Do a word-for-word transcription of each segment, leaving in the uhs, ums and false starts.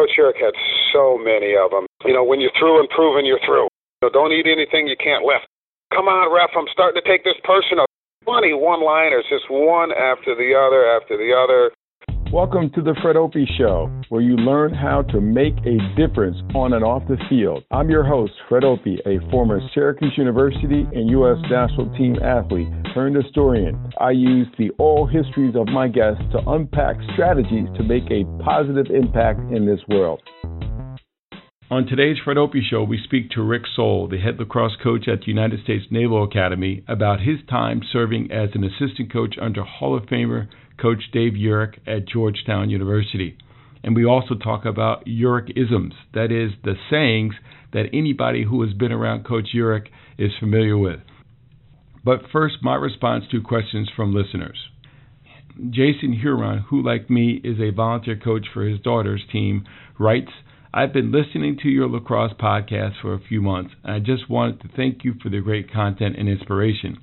Coach Urick had so many of them. You know, when you're through improving, you're through. So don't eat anything you can't lift. Come on, ref, I'm starting to take this personal. Funny one-liners, just one after the other after the other. Welcome to the Fred Opie Show, where you learn how to make a difference on and off the field. I'm your host, Fred Opie, a former Syracuse University and U S national team athlete turned historian. I use the oral histories of my guests to unpack strategies to make a positive impact in this world. On today's Fred Opie Show, we speak to Rick Sowell, the head lacrosse coach at the United States Naval Academy, about his time serving as an assistant coach under Hall of Famer Coach Dave Urick at Georgetown University. And we also talk about Urick-isms, that is, the sayings that anybody who has been around Coach Urick is familiar with. But first, my response to questions from listeners. Jason Huron, who, like me, is a volunteer coach for his daughter's team, writes, I've been listening to your lacrosse podcast for a few months, and I just wanted to thank you for the great content and inspiration.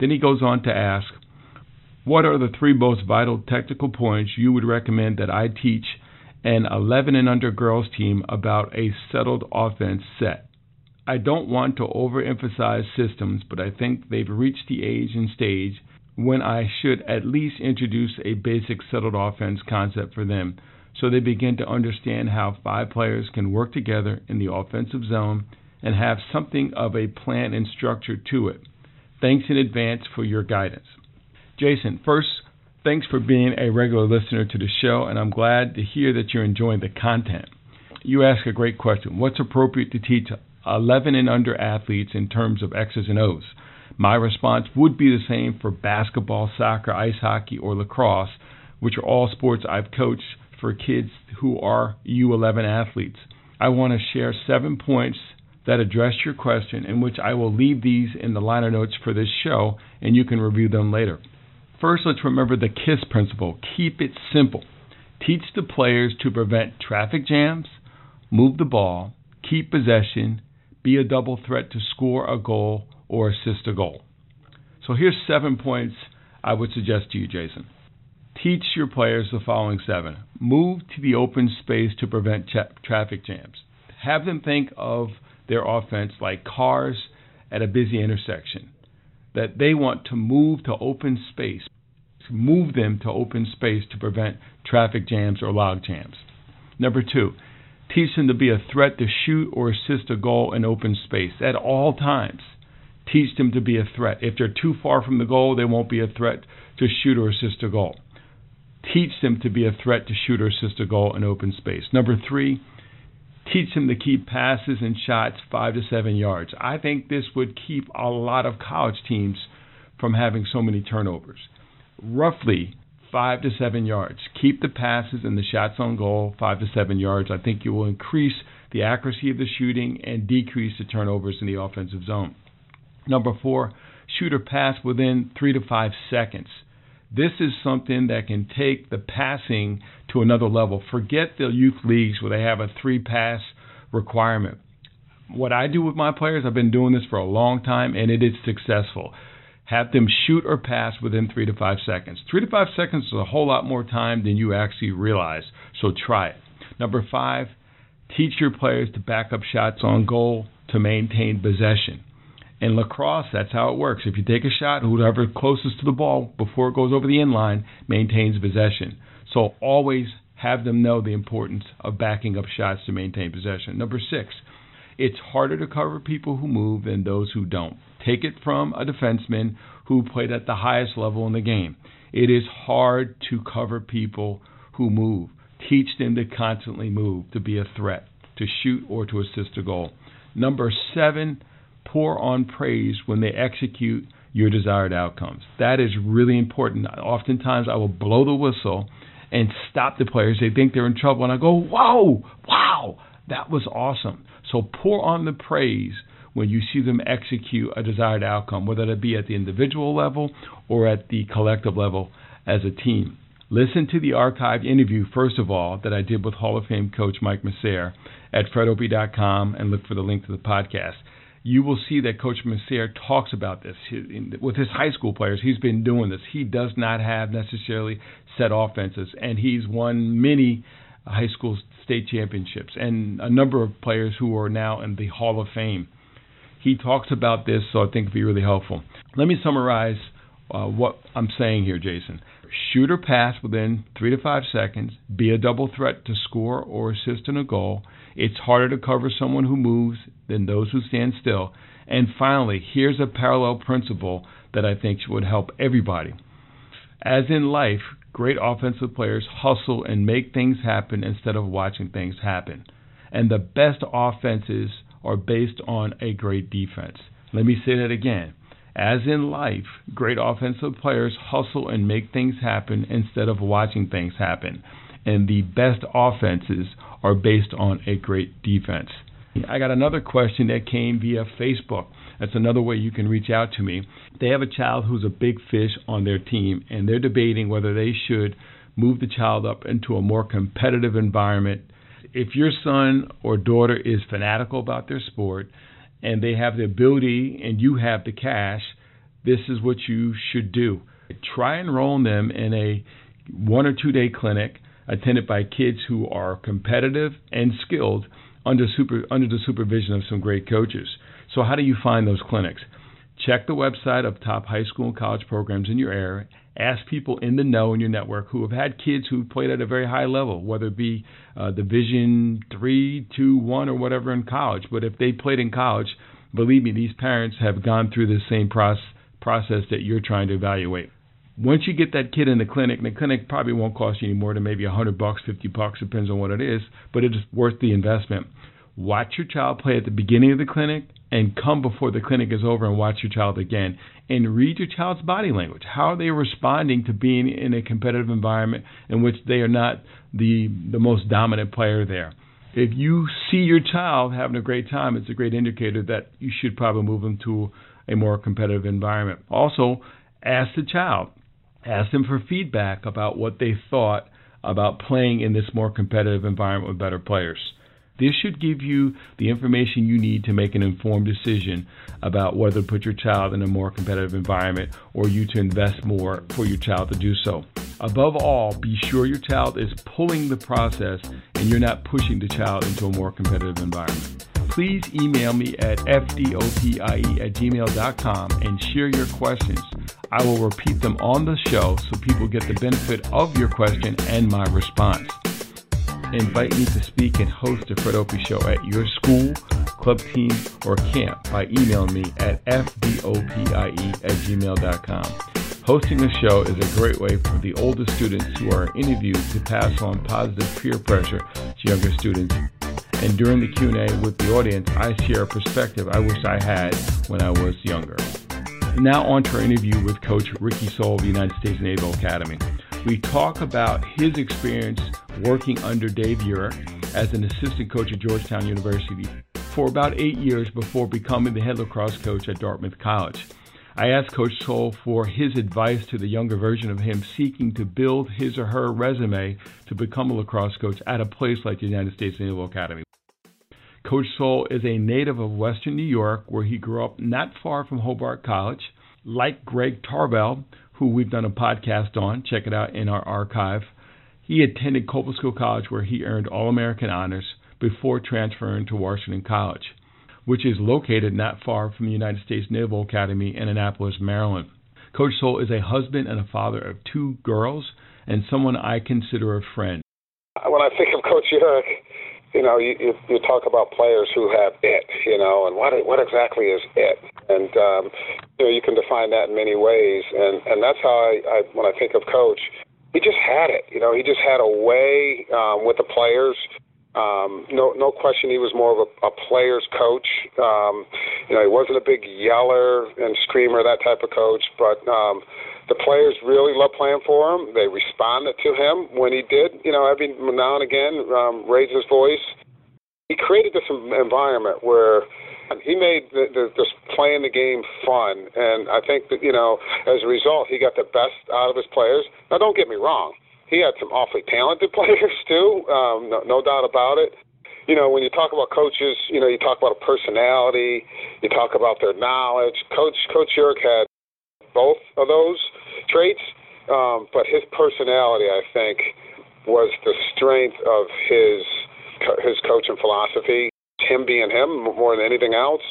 Then he goes on to ask, what are the three most vital technical points you would recommend that I teach an eleven and under girls team about a settled offense set? I don't want to overemphasize systems, but I think they've reached the age and stage when I should at least introduce a basic settled offense concept for them, so they begin to understand how five players can work together in the offensive zone and have something of a plan and structure to it. Thanks in advance for your guidance. Jason, first, thanks for being a regular listener to the show, and I'm glad to hear that you're enjoying the content. You ask a great question. What's appropriate to teach eleven and under athletes in terms of X's and O's? My response would be the same for basketball, soccer, ice hockey, or lacrosse, which are all sports I've coached for kids who are U eleven athletes. I want to share seven points that address your question, in which I will leave these in the liner notes for this show, and you can review them later. First, let's remember the KISS principle. Keep it simple. Teach the players to prevent traffic jams, move the ball, keep possession, be a double threat to score a goal or assist a goal. So here's seven points I would suggest to you, Jason. Teach your players the following seven. Move to the open space to prevent tra- traffic jams. Have them think of their offense like cars at a busy intersection, that they want to move to open space. Move them to open space to prevent traffic jams or log jams. Number two, teach them to be a threat to shoot or assist a goal in open space at all times. Teach them to be a threat. If they're too far from the goal, they won't be a threat to shoot or assist a goal. Teach them to be a threat to shoot or assist a goal in open space. Number three, teach them to keep passes and shots five to seven yards. I think this would keep a lot of college teams from having so many turnovers. Roughly five to seven yards. Keep the passes and the shots on goal five to seven yards. I think you will increase the accuracy of the shooting and decrease the turnovers in the offensive zone. Number four, shoot or pass within three to five seconds. This is something that can take the passing to another level. Forget the youth leagues where they have a three-pass requirement. What I do with my players, I've been doing this for a long time, and it is successful. Have them shoot or pass within three to five seconds. Three to five seconds is a whole lot more time than you actually realize, so try it. Number five, teach your players to back up shots on goal to maintain possession. In lacrosse, that's how it works. If you take a shot, whoever closest to the ball before it goes over the end line maintains possession. So always have them know the importance of backing up shots to maintain possession. Number six, it's harder to cover people who move than those who don't. Take it from a defenseman who played at the highest level in the game. It is hard to cover people who move. Teach them to constantly move, to be a threat, to shoot or to assist a goal. Number seven, pour on praise when they execute your desired outcomes. That is really important. Oftentimes I will blow the whistle and stop the players. They think they're in trouble, and I go, whoa, wow, that was awesome. So pour on the praise when you see them execute a desired outcome, whether it be at the individual level or at the collective level as a team. Listen to the archived interview, first of all, that I did with Hall of Fame coach Mike Massere at fred opie dot com, and look for the link to the podcast. You will see that Coach Massere talks about this. With his high school players, he's been doing this. He does not have necessarily set offenses, and he's won many high school state championships and a number of players who are now in the Hall of Fame. He talks about this, so I think it'd be really helpful. Let me summarize uh, what I'm saying here, Jason. Shoot or pass within three to five seconds. Be a double threat to score or assist in a goal. It's harder to cover someone who moves than those who stand still. And finally, here's a parallel principle that I think would help everybody. As in life, great offensive players hustle and make things happen instead of watching things happen. And the best offenses are based on a great defense. Let me say that again. As in life, great offensive players hustle and make things happen instead of watching things happen. And the best offenses are based on a great defense. I got another question that came via Facebook. That's another way you can reach out to me. They have a child who's a big fish on their team, and they're debating whether they should move the child up into a more competitive environment. If your son or daughter is fanatical about their sport and they have the ability and you have the cash, this is what you should do. Try enrolling them in a one or two day clinic attended by kids who are competitive and skilled under super, under the supervision of some great coaches. So how do you find those clinics? Check the website of top high school and college programs in your area. Ask people in the know in your network who have had kids who played at a very high level, whether it be uh, Division three, two, one, or whatever in college. But if they played in college, believe me, these parents have gone through the same process, process that you're trying to evaluate. Once you get that kid in the clinic, the clinic probably won't cost you any more than maybe one hundred bucks, fifty bucks, depends on what it is, but it is worth the investment. Watch your child play at the beginning of the clinic and come before the clinic is over and watch your child again. And read your child's body language. How are they responding to being in a competitive environment in which they are not the, the most dominant player there? If you see your child having a great time, it's a great indicator that you should probably move them to a more competitive environment. Also, ask the child. Ask them for feedback about what they thought about playing in this more competitive environment with better players. This should give you the information you need to make an informed decision about whether to put your child in a more competitive environment or you to invest more for your child to do so. Above all, be sure your child is pulling the process and you're not pushing the child into a more competitive environment. Please email me at f d opie at gmail dot com and share your questions. I will repeat them on the show so people get the benefit of your question and my response. Invite me to speak and host the Fred Opie Show at your school, club team, or camp by emailing me at f d opie at gmail dot com. Hosting a show is a great way for the older students who are interviewed to pass on positive peer pressure to younger students. And during the Q and A with the audience, I share a perspective I wish I had when I was younger. Now on to our interview with Coach Rick Sowell of the United States Naval Academy. We talk about his experience working under Dave Urick as an assistant coach at Georgetown University for about eight years before becoming the head lacrosse coach at Dartmouth College. I asked Coach Sowell for his advice to the younger version of him seeking to build his or her resume to become a lacrosse coach at a place like the United States Naval Academy. Coach Sowell is a native of Western New York, where he grew up not far from Hobart College. Like Greg Tarbell, who we've done a podcast on, check it out in our archive, he attended Coppin State College, where he earned All-American honors before transferring to Washington College, which is located not far from the United States Naval Academy in Annapolis, Maryland. Coach Sowell is a husband and a father of two girls and someone I consider a friend. When I think of Coach Urick, you know, you, you, you talk about players who have it, you know, and what what exactly is it? And, um, you know, you can define that in many ways. And, and that's how I, I, when I think of Coach, he just had it. You know, he just had a way um, with the players. Um, no, no question, he was more of a, a player's coach. Um, you know, he wasn't a big yeller and screamer, that type of coach, but um, the players really loved playing for him. They responded to him when he did, you know, every now and again, um, raise his voice. He created this environment where he made the, the, just playing the game fun, and I think that, you know, as a result, he got the best out of his players. Now, don't get me wrong. He had some awfully talented players, too, um, no, no doubt about it. You know, when you talk about coaches, you know, you talk about a personality, you talk about their knowledge. Coach Coach Urick had both of those traits, um, but his personality, I think, was the strength of his his coaching philosophy, him being him more than anything else,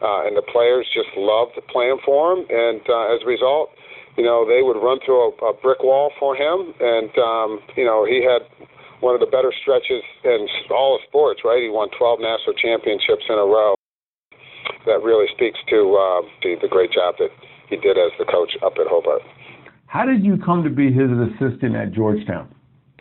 uh, and the players just loved playing for him. And uh, as a result, you know, they would run through a, a brick wall for him. And, um, you know, he had one of the better stretches in all of sports, right? He won twelve national championships in a row. That really speaks to uh, the, the great job that he did as the coach up at Hobart. How did you come to be his assistant at Georgetown?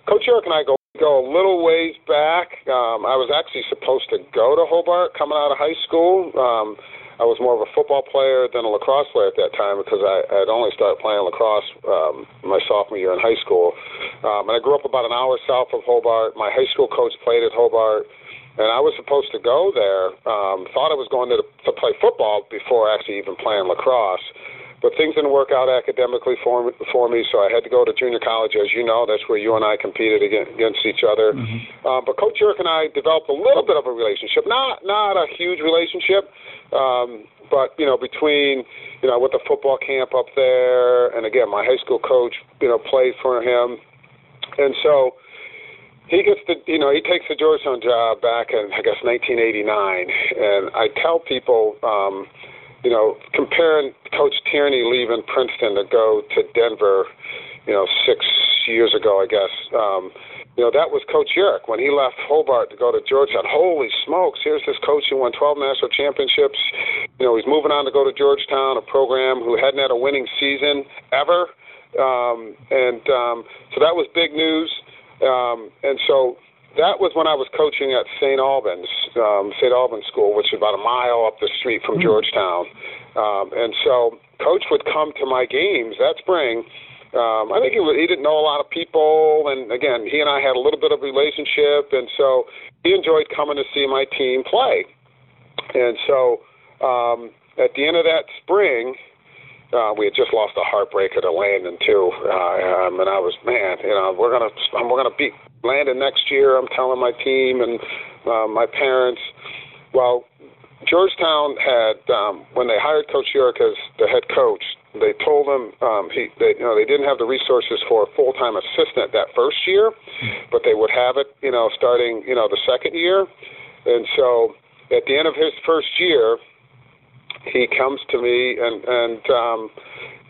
Coach Urick and I go go a little ways back. Um, I was actually supposed to go to Hobart coming out of high school. Um, I was more of a football player than a lacrosse player at that time because I had only started playing lacrosse um, my sophomore year in high school. Um, and I grew up about an hour south of Hobart. My high school coach played at Hobart, and I was supposed to go there. Um, thought I was going to, to play football before actually even playing lacrosse. But things didn't work out academically for me, for me, so I had to go to junior college. As you know, that's where you and I competed against each other. Mm-hmm. uh, but Coach Urick and I developed a little bit of a relationship, not not a huge relationship, um, but, you know, between, you know, with the football camp up there, and, again, my high school coach, you know, played for him. And so he gets the, you know, he takes the Georgetown job back in, I guess, nineteen eighty-nine. And I tell people, um you know, comparing Coach Tierney leaving Princeton to go to Denver, you know, six years ago, I guess, um, you know, that was Coach Urick when he left Hobart to go to Georgetown. Holy smokes, here's this coach who won twelve national championships. You know, he's moving on to go to Georgetown, a program who hadn't had a winning season ever. Um, and um, so that was big news. Um, and so that was when I was coaching at Saint Albans, um, Saint Albans School, which is about a mile up the street from mm-hmm. Georgetown. Um, and so Coach would come to my games that spring. Um, I think he, was, he didn't know a lot of people. And, again, he and I had a little bit of a relationship. And so he enjoyed coming to see my team play. And so um, at the end of that spring, Uh, we had just lost a heartbreaker to Landon too, uh, um, and I was man. You know, we're gonna we're gonna beat Landon next year. I'm telling my team and uh, my parents. Well, Georgetown had um, when they hired Coach Urick as the head coach, they told him um, he they, you know they didn't have the resources for a full time assistant that first year, but they would have it you know starting you know the second year, and so at the end of his first year, he comes to me and, and um,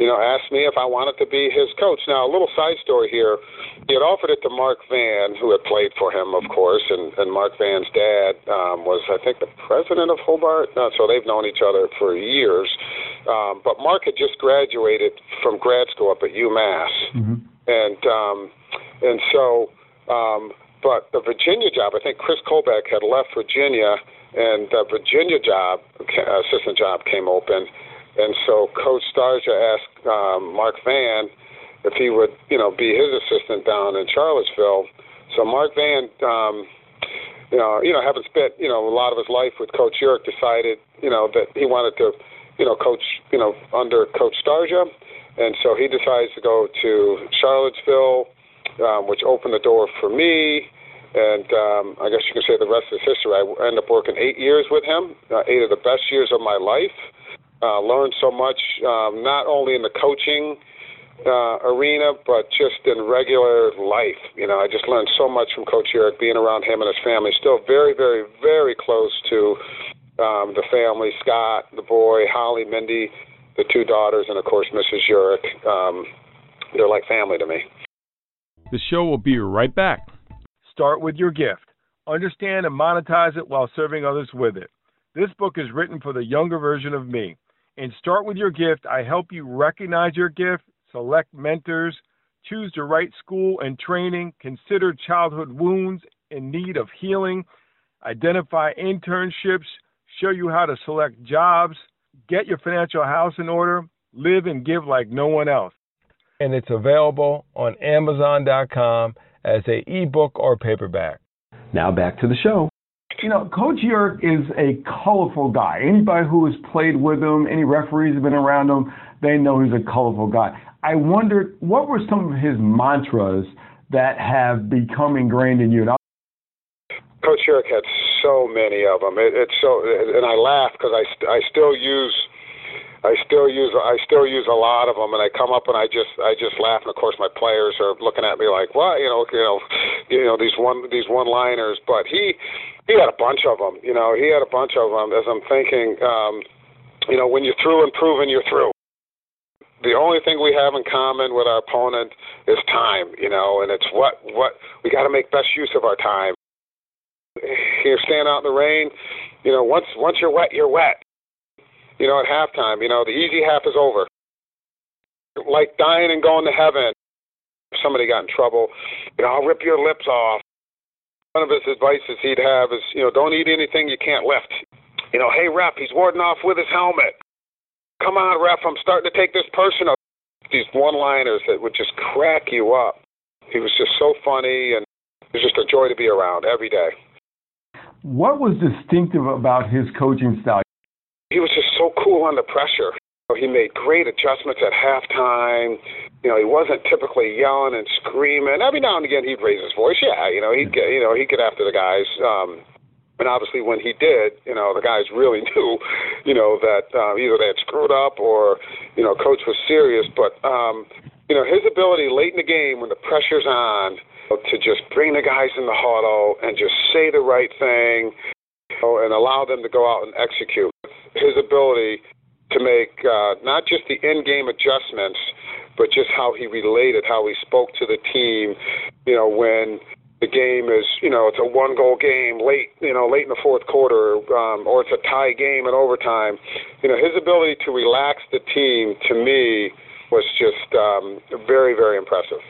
you know, asked me if I wanted to be his coach. Now, a little side story here. He had offered it to Mark Van, who had played for him, of course, and, and Mark Van's dad um, was, I think, the president of Hobart. No, so they've known each other for years. Um, but Mark had just graduated from grad school up at UMass. Mm-hmm. And, um, and so, um, but the Virginia job, I think Chris Colbeck had left Virginia, and the Virginia job, assistant job, came open. And so Coach Starsia asked um, Mark Van if he would, you know, be his assistant down in Charlottesville. So Mark Van, um, you know, you know, having spent, you know, a lot of his life with Coach Urick, decided, you know, that he wanted to, you know, coach, you know, under Coach Starsia. And so he decides to go to Charlottesville, um, which opened the door for me. And um, I guess you can say the rest is history. I ended up working eight years with him, uh, eight of the best years of my life. Uh, learned so much, um, not only in the coaching uh, arena, but just in regular life. You know, I just learned so much from Coach Urick, being around him and his family. Still very, very, very close to um, the family, Scott, the boy, Holly, Mindy, the two daughters, and, of course, Missus Urick. Um, they're like family to me. The show will be right back. Start with your gift. Understand and monetize it while serving others with it. This book is written for the younger version of me. In Start With Your Gift, I help you recognize your gift, select mentors, choose the right school and training, consider childhood wounds in need of healing, identify internships, show you how to select jobs, get your financial house in order, live and give like no one else. And it's available on Amazon dot com as a ebook or paperback. Now back to the show. You know, Coach Urick is a colorful guy. Anybody who has played with him, any referees have been around him, they know he's a colorful guy. I wondered, what were some of his mantras that have become ingrained in you? Coach Urick had so many of them. It, it's so, and I laugh because I, I still use I still use I still use a lot of them, and I come up and I just I just laugh, and of course my players are looking at me like, what, you know, you know, you know these one these one-liners. But he he had a bunch of them, you know, he had a bunch of them. As I'm thinking, um, you know, when you're through and proven, you're through. The only thing we have in common with our opponent is time, you know, and it's what what we got to make best use of our time. You're standing out in the rain, you know. Once once you're wet, you're wet. You know, at halftime, you know, the easy half is over. Like dying and going to heaven. If somebody got in trouble, you know, I'll rip your lips off. One of his advices he'd have is, you know, don't eat anything you can't lift. You know, hey, ref, he's warding off with his helmet. Come on, ref, I'm starting to take this personal. These one-liners that would just crack you up. He was just so funny, and it was just a joy to be around every day. What was distinctive about his coaching style? He was just so cool under pressure. He made great adjustments at halftime. You know, he wasn't typically yelling and screaming. Every now and again, he'd raise his voice. Yeah, you know, he'd get, you know, he'd get after the guys. Um, and obviously, when he did, you know, the guys really knew, you know, that uh, either they had screwed up or, you know, coach was serious. But um, you know, his ability late in the game when the pressure's on to just bring the guys in the huddle and just say the right thing, you know, and allow them to go out and execute. His ability to make uh, not just the in-game adjustments, but just how he related, how he spoke to the team, you know, when the game is, you know, it's a one-goal game late, you know, late in the fourth quarter, um, or it's a tie game in overtime. You know, his ability to relax the team, to me, was just um, very, very impressive.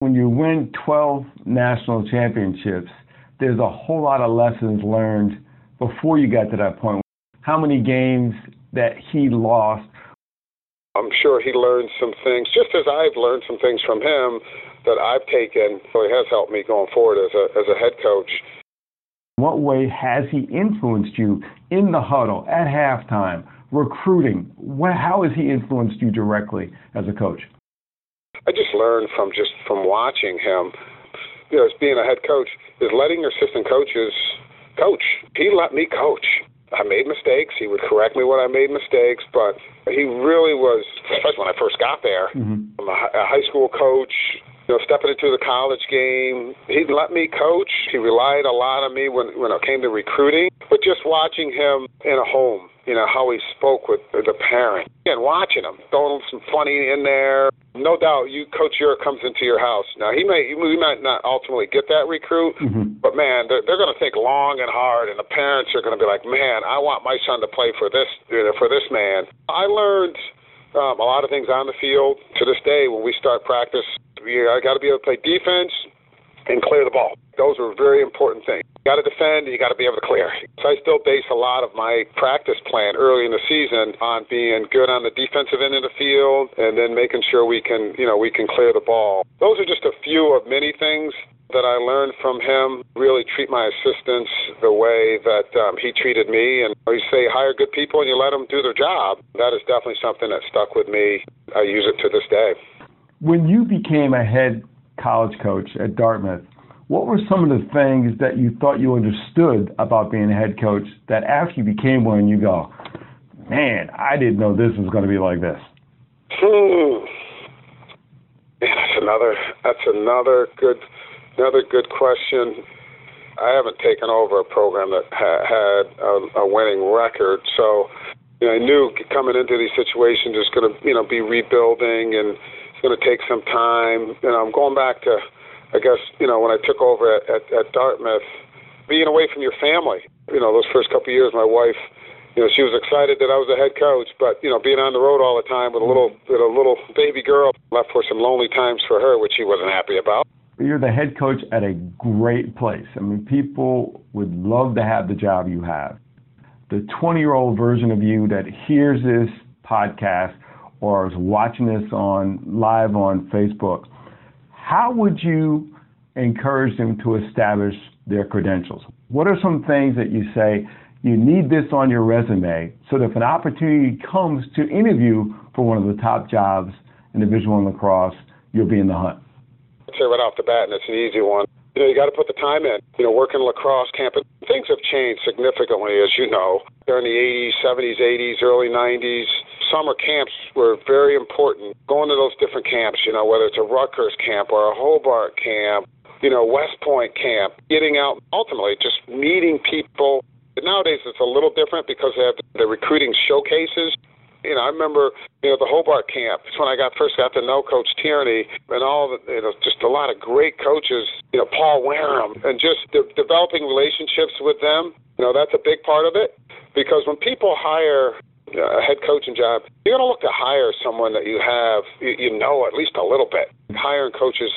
When you win twelve national championships, there's a whole lot of lessons learned before you got to that point. How many games that he lost? I'm sure he learned some things, just as I've learned some things from him that I've taken. So he has helped me going forward as a as a head coach. What way has he influenced you in the huddle, at halftime, recruiting? What, how has he influenced you directly as a coach? I just learned from just from watching him. You know, as being a head coach is letting your assistant coaches coach. He let me coach. I made mistakes. He would correct me when I made mistakes, but he really was, especially when I first got there, mm-hmm. I'm a high school coach, you know, stepping into the college game. He let me coach. He relied a lot on me when, when it came to recruiting, but just watching him in a home, you know, how he spoke with the parent. Again, watching him, throwing some funny in there. No doubt you, Coach Urick comes into your house. Now, he may, he might not ultimately get that recruit, mm-hmm. but, man, they're, they're going to think long and hard, and the parents are going to be like, man, I want my son to play for this, you know, for this man. I learned um, a lot of things on the field. To this day, when we start practice, you know, I got to be able to play defense and clear the ball. Those are very important things. You got to defend, and you got to be able to clear. So I still base a lot of my practice plan early in the season on being good on the defensive end of the field, and then making sure we can, you know, we can clear the ball. Those are just a few of many things that I learned from him. Really treat my assistants the way that um, he treated me, and you say hire good people and you let them do their job. That is definitely something that stuck with me. I use it to this day. When you became a head college coach at Dartmouth, what were some of the things that you thought you understood about being a head coach that after you became one, you go, man, I didn't know this was going to be like this? Hmm. Man, that's another, that's another good, another good question. I haven't taken over a program that ha- had a, a winning record, so you know, I knew coming into these situations is going to, you know, be rebuilding and it's going to take some time. You know, I'm going back to, I guess, you know, when I took over at, at, at Dartmouth, being away from your family, you know, those first couple of years, my wife, you know, she was excited that I was a head coach, but, you know, being on the road all the time with a little with a little baby girl left for some lonely times for her, which she wasn't happy about. You're the head coach at a great place. I mean, people would love to have the job you have. The twenty-year-old version of you that hears this podcast or is watching this on live on Facebook, how would you encourage them to establish their credentials? What are some things that you say, you need this on your resume, so that if an opportunity comes to interview for one of the top jobs in Division I lacrosse, you'll be in the hunt? I'd say right off the bat, and it's an easy one, you know, you got to put the time in. You know, working lacrosse camp, things have changed significantly, as you know. During the eighties, seventies, eighties, early nineties, summer camps were very important. Going to those different camps, you know, whether it's a Rutgers camp or a Hobart camp, you know, West Point camp, getting out, ultimately just meeting people. Nowadays it's a little different because they have the recruiting showcases. You know, I remember, you know, the Hobart camp. It's when I got first got to know Coach Tierney and all the, you know, just a lot of great coaches, you know, Paul Wareham, and just de- developing relationships with them. You know, that's a big part of it, because when people hire a head coaching job, you're going to look to hire someone that you have, you, you know, at least a little bit. Hiring coaches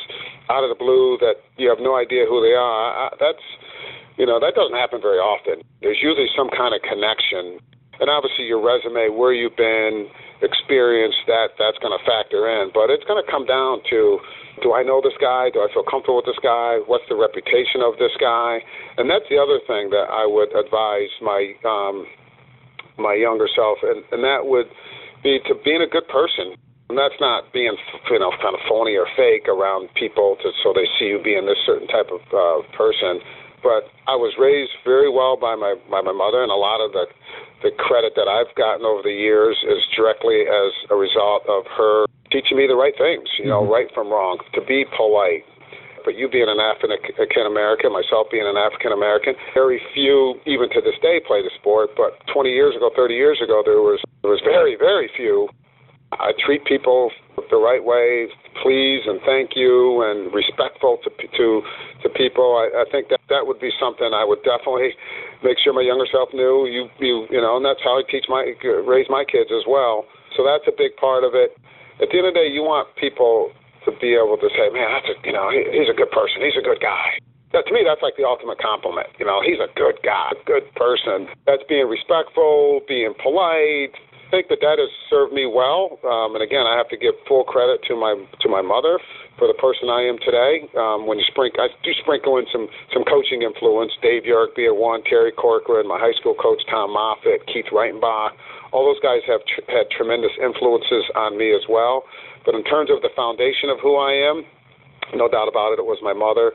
out of the blue that you have no idea who they are, I, that's, you know, that doesn't happen very often. There's usually some kind of connection. And obviously your resume, where you've been, experience, that, that's going to factor in. But it's going to come down to, do I know this guy? Do I feel comfortable with this guy? What's the reputation of this guy? And that's the other thing that I would advise my um, my younger self, and, and that would be to being a good person. And that's not being, you know, kind of phony or fake around people to, so they see you being this certain type of uh, person. But I was raised very well by my by my mother, and a lot of the the credit that I've gotten over the years is directly as a result of her teaching me the right things, you know, mm-hmm. right from wrong, to be polite. But you being an African-American, myself being an African-American, very few, even to this day, play the sport. But twenty years ago, thirty years ago, there was there was very, very few. I treat people the right way, please and thank you, and respectful to to, to people. I, I think that that would be something I would definitely make sure my younger self knew. You you you know, and that's how I teach my raise my kids as well. So that's a big part of it. At the end of the day, you want people to be able to say, man, that's a, you know, he, he's a good person, he's a good guy. That, to me, that's like the ultimate compliment. You know, he's a good guy, a good person. That's being respectful, being polite. I think that that has served me well, um, and again, I have to give full credit to my to my mother for the person I am today. Um, when you sprinkle, I do sprinkle in some some coaching influence. Dave Urick, be it one, Terry Corcoran, my high school coach Tom Moffitt, Keith Reitenbach, all those guys have tr- had tremendous influences on me as well. But in terms of the foundation of who I am, no doubt about it, it was my mother.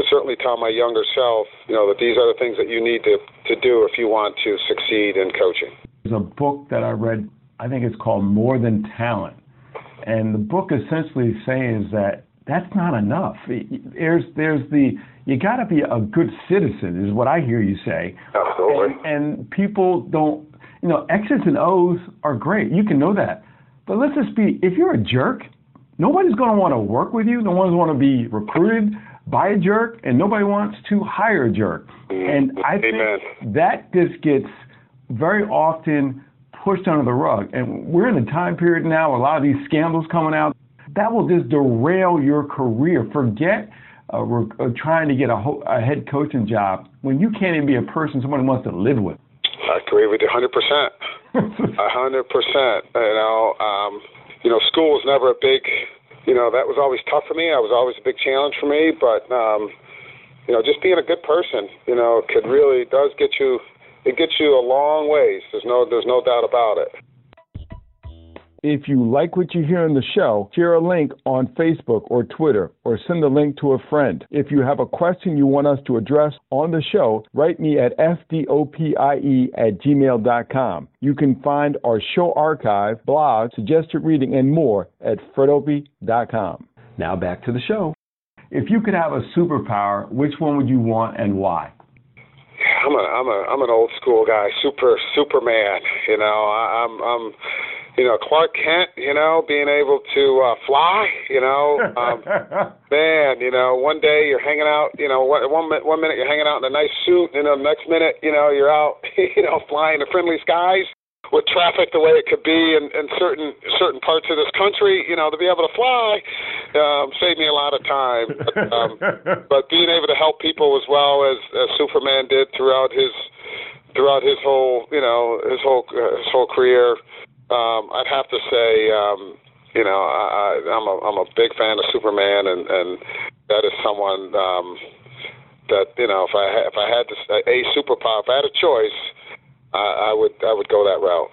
Would certainly tell my younger self, you know, that these are the things that you need to, to do if you want to succeed in coaching. There's a book that I read, I think it's called More Than Talent. And the book essentially says that that's not enough. There's, there's the, you got to be a good citizen is what I hear you say. Absolutely. And, and people don't, you know, X's and O's are great. You can know that. But let's just be, if you're a jerk, nobody's going to want to work with you. No one's going to be recruited by a jerk, and nobody wants to hire a jerk. And I think Amen. That just gets very often pushed under the rug. And we're in a time period now where a lot of these scandals coming out, that will just derail your career. Forget uh, we're, uh, trying to get a, ho- a head coaching job when you can't even be a person somebody wants to live with. I agree with you one hundred percent. one hundred percent. You know, um, you know, school is never a big... You know, that was always tough for me. That was always a big challenge for me. But, um, you know, just being a good person, you know, could really does get you, it gets you a long ways. There's no, there's no doubt about it. If you like what you hear on the show, share a link on Facebook or Twitter, or send the link to a friend. If you have a question you want us to address on the show, write me at f d opie at gmail dot com. You can find our show archive, blog, suggested reading, and more at fred opie dot com. Now back to the show. If you could have a superpower, which one would you want and why? I'm a, I'm a, I'm an old school guy. Super, Superman. You know, I, I'm, I'm. You know, Clark Kent, you know, being able to uh, fly, you know, um, man, you know, one day you're hanging out, you know, one, one, one minute you're hanging out in a nice suit, and the next minute, you know, you're out, you know, flying the friendly skies with traffic the way it could be in, in certain certain parts of this country, you know, to be able to fly um, saved me a lot of time. But, um, but being able to help people as well as, as Superman did throughout his throughout his whole, you know, his whole uh, his whole career. Um, I'd have to say, um, you know, I, I'm a I'm a big fan of Superman, and, and that is someone um, that, you know, if I if I had to, a superpower, if I had a choice, I, I would I would go that route.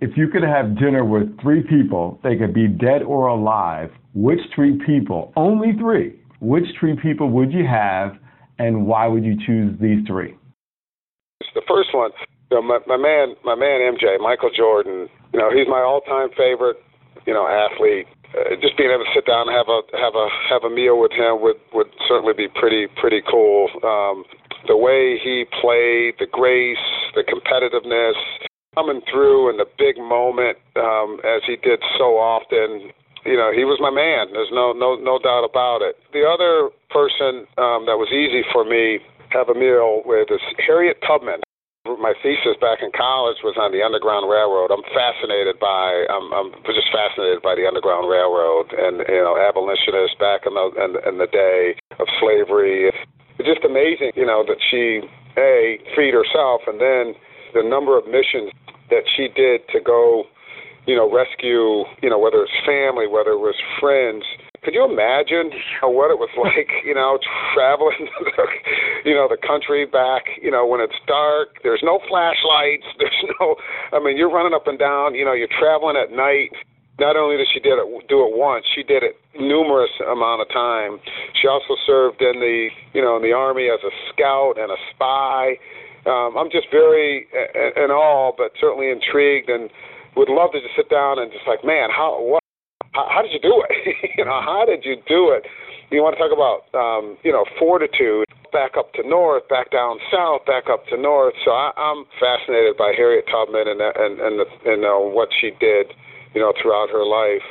If you could have dinner with three people, they could be dead or alive. Which three people? Only three. Which three people would you have, and why would you choose these three? The first one, you know, my, my man, my man M J, Michael Jordan. You know, he's my all-time favorite, you know, athlete. Uh, just being able to sit down and have a have a have a meal with him would, would certainly be pretty pretty cool. Um, the way he played, the grace, the competitiveness, coming through in the big moment, um, as he did so often. You know, he was my man. There's no no no doubt about it. The other person um, that was easy for me to have a meal with is Harriet Tubman. My thesis back in college was on the Underground Railroad. I'm fascinated by, I'm, I'm just fascinated by the Underground Railroad and, you know, abolitionists back in the in, in the day of slavery. It's just amazing, you know, that she, A, freed herself, and then the number of missions that she did to go, you know, rescue, you know, whether it's family, whether it was friends. Could you imagine what it was like, you know, traveling, the, you know, the country back, you know, when it's dark, there's no flashlights, there's no, I mean, you're running up and down, you know, you're traveling at night. Not only did she did it, do it once, she did it numerous amount of time. She also served in the, you know, in the Army as a scout and a spy. Um, I'm just very in awe, but certainly intrigued, and would love to just sit down and just like, man, how, what? How did you do it? you know, how did you do it? You want to talk about, um, you know, fortitude, back up to north, back down south, back up to north. So I, I'm fascinated by Harriet Tubman and and and, the, and uh, what she did, you know, throughout her life.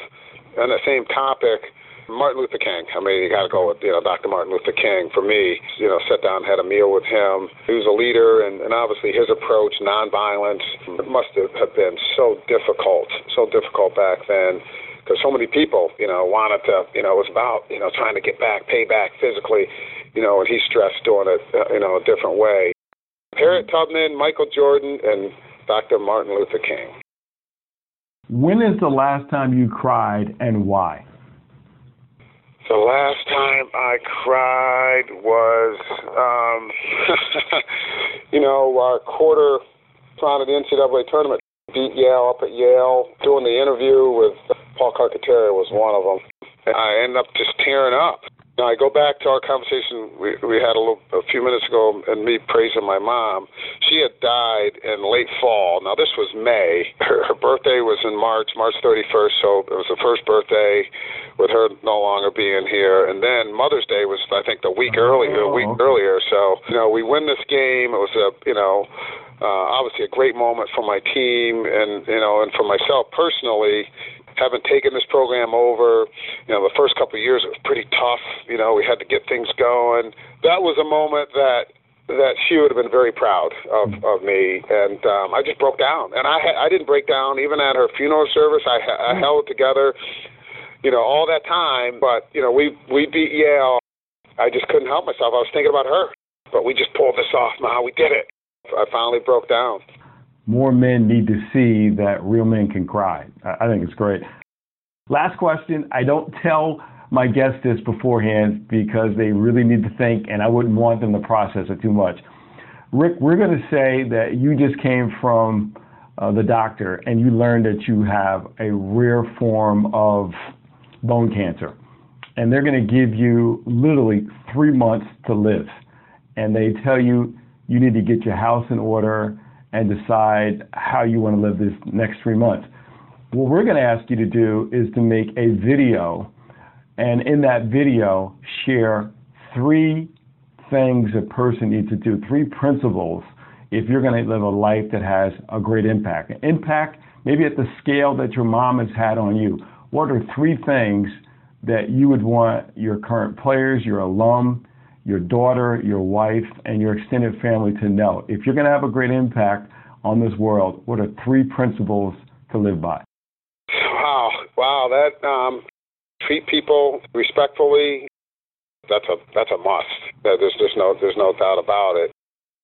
On the same topic, Martin Luther King. I mean, you got to go with, you know, Doctor Martin Luther King. For me, you know, sat down, had a meal with him. He was a leader, and, and obviously his approach, nonviolence, it must have been so difficult, so difficult back then. Because so many people, you know, wanted to, you know, it was about, you know, trying to get back, pay back physically, you know, and he stressed doing it, uh, you know, a different way. Harriet Tubman, Michael Jordan, and Doctor Martin Luther King. When is the last time you cried and why? The last time I cried was, um, you know, our quarter round of the N C double A tournament. Beat Yale up at Yale. Doing the interview with Paul Carcaterra was one of them. And I ended up just tearing up. Now, I go back to our conversation we, we had a, little, a few minutes ago, and me praising my mom. She had died in late fall. Now, this was May. Her, her birthday was in March, March thirty-first, so it was her first birthday with her no longer being here. And then Mother's Day was, I think, the week earlier. A week earlier. So, you know, we win this game. It was a, you know, Uh, obviously a great moment for my team and, you know, and for myself personally, having taken this program over. You know, the first couple of years, it was pretty tough. You know, we had to get things going. That was a moment that that she would have been very proud of, of me. And um, I just broke down. And I, ha- I didn't break down. Even at her funeral service, I, ha- I held together, you know, all that time. But, you know, we, we beat Yale. I just couldn't help myself. I was thinking about her. But we just pulled this off, Ma. We did it. I finally broke down. More men need to see that real men can cry. I think it's great. Last question. I don't tell my guests this beforehand because they really need to think, and I wouldn't want them to process it too much. Rick, we're going to say that you just came from uh, the doctor and you learned that you have a rare form of bone cancer, and they're going to give you literally three months to live, and they tell you you need to get your house in order and decide how you want to live this next three months. What we're going to ask you to do is to make a video, and in that video, share three things a person needs to do, three principles, if you're going to live a life that has a great impact. An impact, maybe at the scale that your mom has had on you. What are three things that you would want your current players, your alum, your daughter, your wife, and your extended family to know? If you're going to have a great impact on this world, what are three principles to live by? Wow, wow, that um, treat people respectfully. That's a that's a must. There's there's no there's no doubt about it.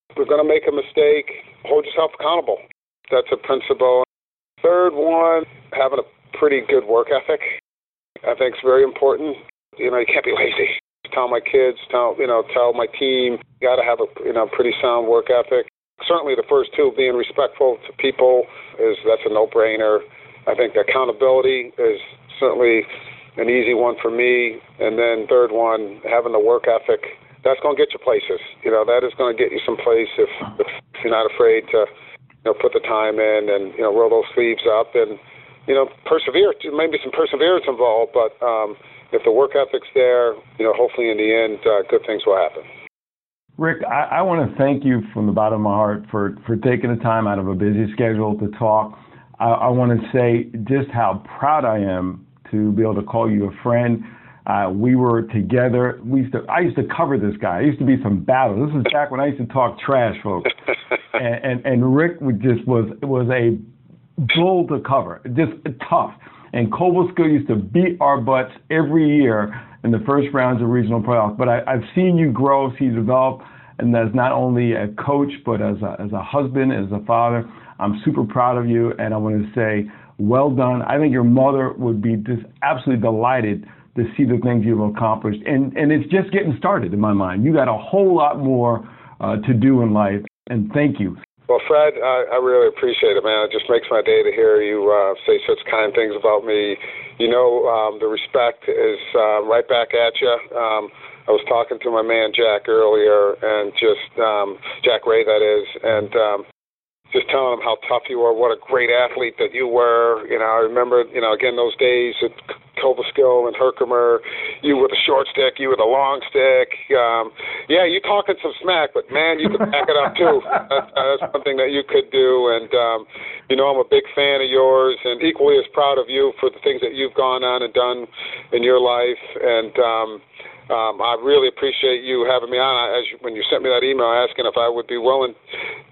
If we're going to make a mistake, hold yourself accountable. That's a principle. Third one, having a pretty good work ethic. I think it's very important. You know, you can't be lazy. Tell my kids, tell you know, tell my team, got to have a you know pretty sound work ethic. Certainly, the first two, being respectful to people, is that's a no-brainer. I think accountability is certainly an easy one for me, and then third one, having the work ethic that's going to get you places. You know, that is going to get you someplace if, if you're not afraid to, you know, put the time in and, you know, roll those sleeves up and, you know, persevere. Maybe some perseverance involved, but um, if the work ethic's there, you know, hopefully in the end, uh, good things will happen. Rick, I, I want to thank you from the bottom of my heart for, for taking the time out of a busy schedule to talk. I, I want to say just how proud I am to be able to call you a friend. Uh, we were together. We used to, I used to cover this guy. It used to be some battle. This was back when I used to talk trash, folks. And, and, and Rick would just was was a bull to cover, just tough. And Cobleskill used to beat our butts every year in the first rounds of regional playoffs. But I, I've seen you grow, see you develop, and as not only a coach, but as a, as a husband, as a father. I'm super proud of you, and I want to say well done. I think your mother would be just absolutely delighted to see the things you've accomplished. And, and it's just getting started in my mind. You got a whole lot more uh, to do in life, and thank you. Well, Fred, I, I really appreciate it, man. It just makes my day to hear you uh, say such kind things about me. You know, um, the respect is uh, right back at you. Um, I was talking to my man Jack earlier, and just um, Jack Ray, that is, and um, just telling him how tough you were, what a great athlete that you were. You know, I remember, you know, again, those days at Cobleskill and Herkimer, you with a short stick, you with a long stick. Um, yeah, you talking some smack, but, man, you could back it up, too. That's, that's one thing that you could do. And, um, you know, I'm a big fan of yours and equally as proud of you for the things that you've gone on and done in your life. And um, um, I really appreciate you having me on. I, as you, when you sent me that email asking if I would be willing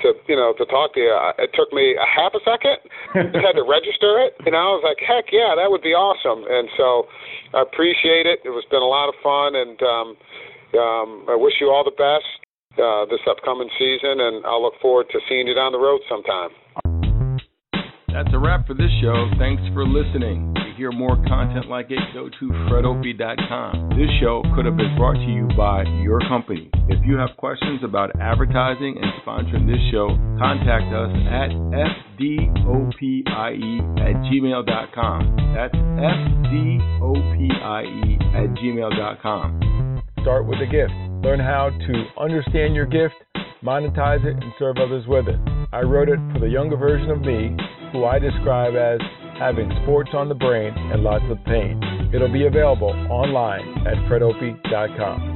to, you know, to talk to you, I, it took me a half a second. I had to register it. And I was like, heck, yeah, that would be awesome. And so I appreciate it. It was been a lot of fun, and um, um, I wish you all the best uh, this upcoming season, and I'll look forward to seeing you down the road sometime. That's a wrap for this show. Thanks for listening. To hear more content like it, go to fred opie dot com. This show could have been brought to you by your company. If you have questions about advertising and sponsoring this show, contact us at f d opie at gmail dot com. That's f d opie at gmail dot com. Start with a gift. Learn how to understand your gift, monetize it, and serve others with it. I wrote it for the younger version of me, who I describe as having sports on the brain and lots of pain. It'll be available online at fred opie dot com.